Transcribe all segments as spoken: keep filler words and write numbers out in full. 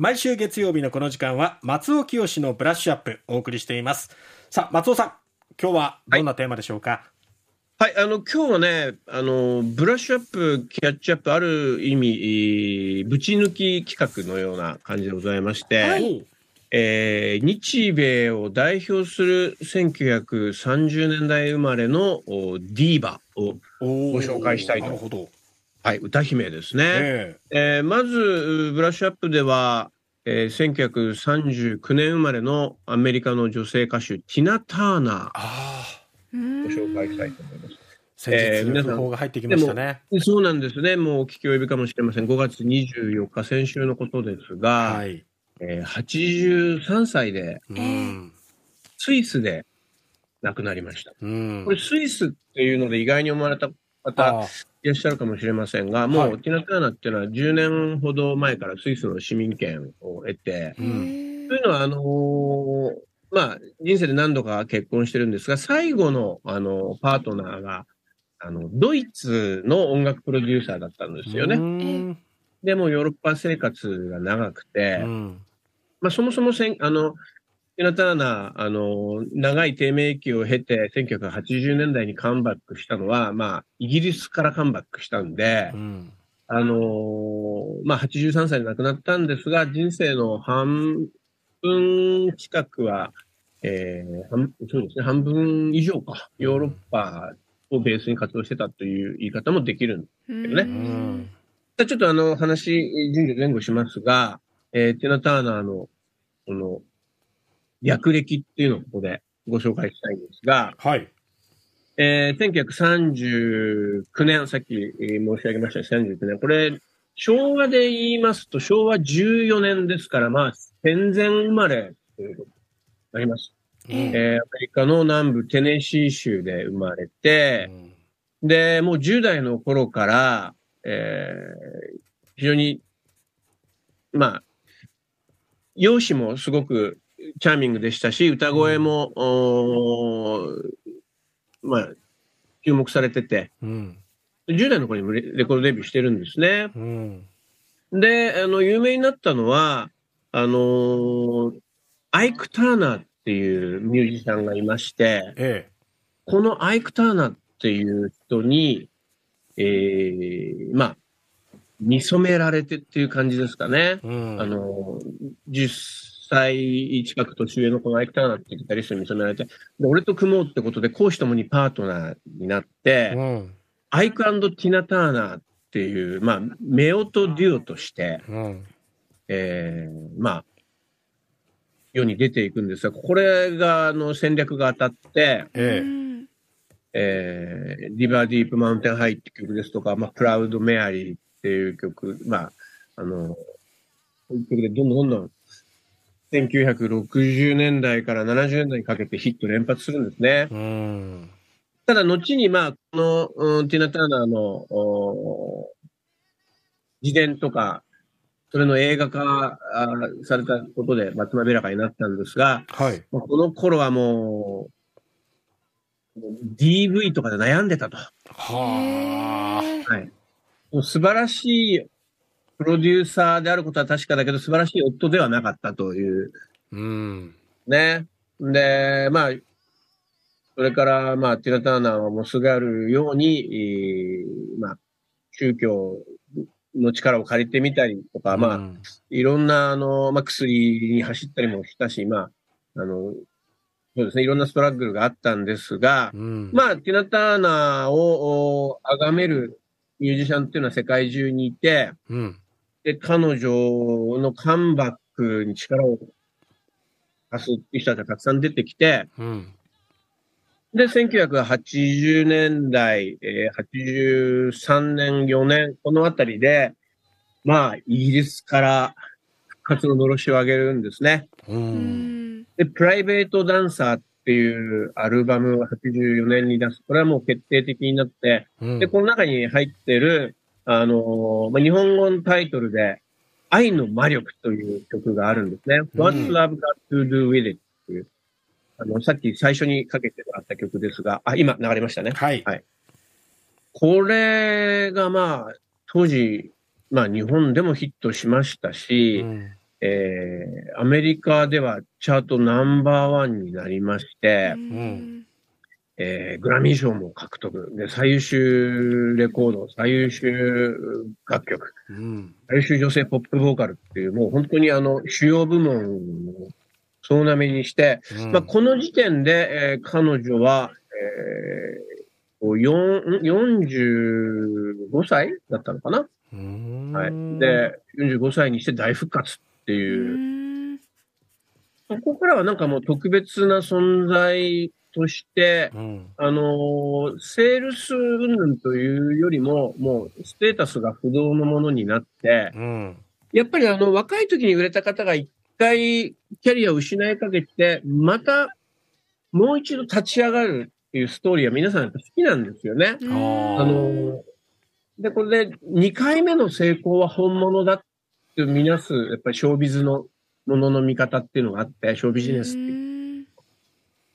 毎週月曜日のこの時間は松尾清のブラッシュアップお送りしています。さあ松尾さん、今日はどんなテーマでしょうか？はい、はい、あの今日はねあのブラッシュアップキャッチアップある意味ぶち抜き企画のような感じでございまして、はい、えー、日米を代表するせんきゅうひゃくさんじゅうねんだい生まれのディーバをご紹介したいと。なるほど、はい、歌姫ですね、えーえー、まずブラッシュアップでは、えー、せんきゅうひゃくさんじゅうきゅうねん生まれのアメリカの女性歌手ティナ・ターナーご紹介したいと思います。先日の訃報が入ってきましたね、えー、そうなんですね。もうお聞き及びかもしれません。ごがつにじゅうよっか先週のことですが、はい、えー、はちじゅうさんさいで、うん、スイスで亡くなりました、うん、これスイスっていうので意外に思われた方いらっしゃるかもしれませんが、もう、はい、ティナ・ターナっていうのはじゅうねんほど前からスイスの市民権を得て、うん、というのはあのーまあ、人生で何度か結婚してるんですが、最後の、あのー、パートナーがあのドイツの音楽プロデューサーだったんですよね、うん、でもヨーロッパ生活が長くて、うん、まあ、そもそもせんあのティナ・ターナあの長い低迷期を経てせんきゅうひゃくはちじゅうねんだいにカムバックしたのは、まあ、イギリスからカムバックしたんで、うん、あのーまあ、はちじゅうさんさいで亡くなったんですが、人生の半分近くは、えー、半, そうですね、半分以上かヨーロッパをベースに活動してたという言い方もできるんですけどね、うん、ちょっとあの話順序前後しますが、えー、ティナ・ターナのこの略歴っていうのをここでご紹介したいんですが、はい、えー、せんきゅうひゃくさんじゅうきゅうねん、さっき申し上げましたさんじゅうきゅうねん、これ昭和で言いますとしょうわじゅうよねんですから、まあ戦前生まれということになります、うん、えー、アメリカの南部テネシー州で生まれて、うん、でもうじゅうだいの頃から、えー、非常にまあ容姿もすごくチャーミングでしたし、歌声も、うん、まあ、注目されてて、うん、じゅうだいの頃にレコードデビューしてるんですね、うん、であの有名になったのはあのー、アイク・ターナーっていうミュージシャンがいまして、ええ、このアイク・ターナーっていう人に、えー、まあ見染められてっていう感じですかね、うん、あのー、じゅっさい近く年上のこのアイク・ターナーってギタリストに見染められて、で俺と組もうってことで公私ともにパートナーになって、うん、アイク&ティナ・ターナーっていう、まあ、メオとデュオとして、うん、えー、まあ世に出ていくんですが、これがあの戦略が当たって、えーえー、リバー・ディープ・マウンテン・ハイって曲ですとか、まあ、プラウド・メアリーっていう曲、まああのこういう曲でどんどんどんどんせんきゅうひゃくろくじゅうねんだいからななじゅうねんだいにかけてヒット連発するんですね。うん、ただ後にまあこの、うん、ティナ・ターナーの自伝とかそれの映画化されたことでまつまびらかになったんですが、はい、まあ、この頃はもう ディーブイ とかで悩んでたと。はあ、はい、素晴らしいプロデューサーであることは確かだけど、素晴らしい夫ではなかったという。うん。ね。で、まあ、それから、まあ、ティナ・ターナーはもうすがるように、まあ、宗教の力を借りてみたりとか、うん、まあ、いろんな、あの、まあ、薬に走ったりもしたし、まあ、あの、そうですね、いろんなストラッグルがあったんですが、うん、まあ、ティナ・ターナーを崇めるミュージシャンっていうのは世界中にいて、うん、で彼女のカムバックに力を貸すっていう人がたくさん出てきて、うん、でせんきゅうひゃくはちじゅうねんだい、えー、はちじゅうさんねんよねんこのあたりで、まあイギリスから復活ののろしを上げるんですね。うん、でプライベートダンサーっていうアルバムをはちじゅうよねんに出す。これはもう決定的になって、うん、でこの中に入ってるあのーまあ、日本語のタイトルで愛の魔力という曲があるんですね、うん、What's Love Got to Do With It っていうあのさっき最初にかけてもらった曲ですが、あ、今流れましたね、はい、はい、これがまあ当時、まあ、日本でもヒットしましたし、うん、えー、アメリカではチャートナンバーワンになりまして、うん、えー、グラミー賞も獲得で、最優秀レコード、最優秀楽曲、うん、最優秀女性ポップボーカルっていう、もう本当にあの主要部門を総なめにして、うん、まあ、この時点で、えー、彼女は、えー、よんじゅうごさいだったのかな、うん、はい、でよんじゅうごさいにして大復活っていう、そこからはなんかもう特別な存在として、うん、あのセールス云々というよりももうステータスが不動のものになって、うん、やっぱりあの若い時に売れた方が一回キャリアを失いかけてまたもう一度立ち上がるっていうストーリーは皆さんやっぱ好きなんですよね。うん、あのでこれでにかいめの成功は本物だって見なす、やっぱりショービズのものの見方っていうのがあって、ショービジネスっていう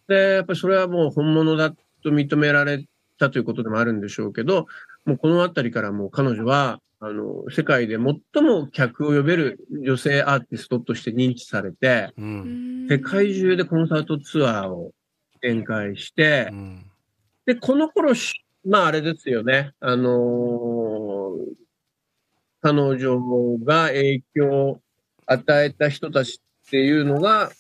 でやっぱりそれはもう本物だと認められたということでもあるんでしょうけど、もうこのあたりからもう彼女はあの世界で最も客を呼べる女性アーティストとして認知されて、うん、世界中でコンサートツアーを展開して、うん、でこの頃まああれですよね。あのー、彼女が影響を与えた人たちっていうのが、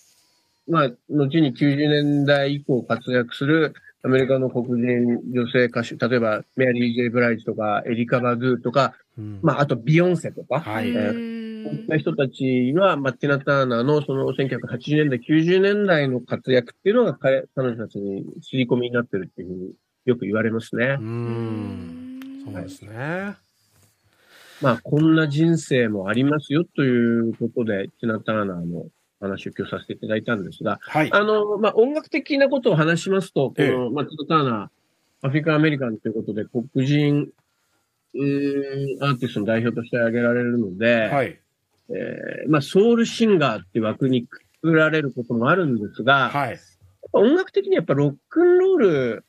まあ、後にきゅうじゅうねんだい以降活躍するアメリカの黒人女性歌手、例えばメアリー・ジェイ・ブライジとかエリカ・バドゥとか、うん、まあ、あとビヨンセとか、はい、えー、こういった人たちは、まあ、ティナ・ターナーのそのせんきゅうひゃくはちじゅうねんだい、きゅうじゅうねんだいの活躍っていうのが彼、彼女たちに刷り込みになってるっていうふうによく言われますね。うん、そうですね、はい、まあこんな人生もありますよということでティナ・ターナーの話を今日させていただいたんですが、はい、あのまあ音楽的なことを話しますと、この、ええ、まあ、ティナ・ターナーアフリカ・アメリカンということで黒人うーんアーティストの代表として挙げられるので、はい、えー、まあソウルシンガーっていう枠にくくられることもあるんですが、はい、音楽的にやっぱロックンロール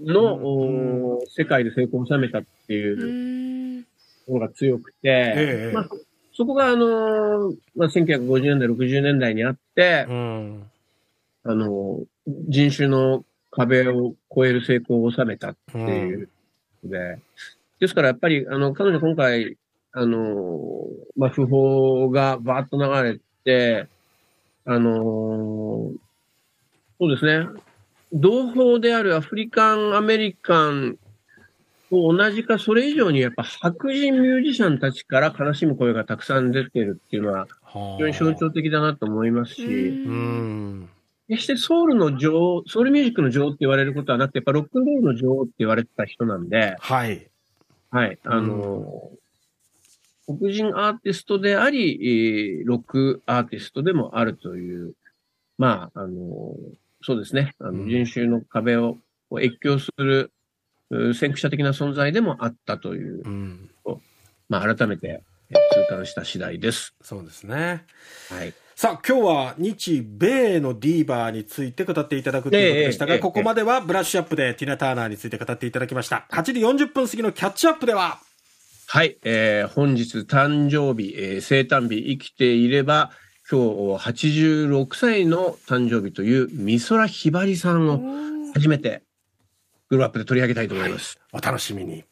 の、うん、世界で成功を収めたっていうのが強くて、ええ、まあ、そこが、あのーまあ、せんきゅうひゃくごじゅうねんだい、ろくじゅうねんだいにあって、うん、あのー、人種の壁を越える成功を収めたっていうので、うん、ですからやっぱりあの彼女今回、あのーまあ、訃報がバーッと流れて、あのー、そうですね、同胞であるアフリカンアメリカンと同じかそれ以上にやっぱ白人ミュージシャンたちから悲しむ声がたくさん出てるっていうのは非常に象徴的だなと思いますし、うん、決してソウルの女王、ソウルミュージックの女王って言われることはなくて、やっぱロックンロールの女王って言われてた人なんで、はい。はい。あの、うん、黒人アーティストであり、ロックアーティストでもあるという、まあ、あの、そうですね、あの人種の壁を越境する先駆者的な存在でもあったという、うん、まあ、改めて痛感した次第です。そうですね、はい、さあ今日は日米のディーバーについて語っていただくということでしたが、えーえーえー、ここまではブラッシュアップでティナ・ターナーについて語っていただきました。はちじよんじゅっぷん過ぎのキャッチアップでは、はい、えー、本日誕生日、えー、生誕日、生きていれば今日はちじゅうろくさいの誕生日という美空ひばりさんを初めてグローアップで取り上げたいと思います。お楽しみに。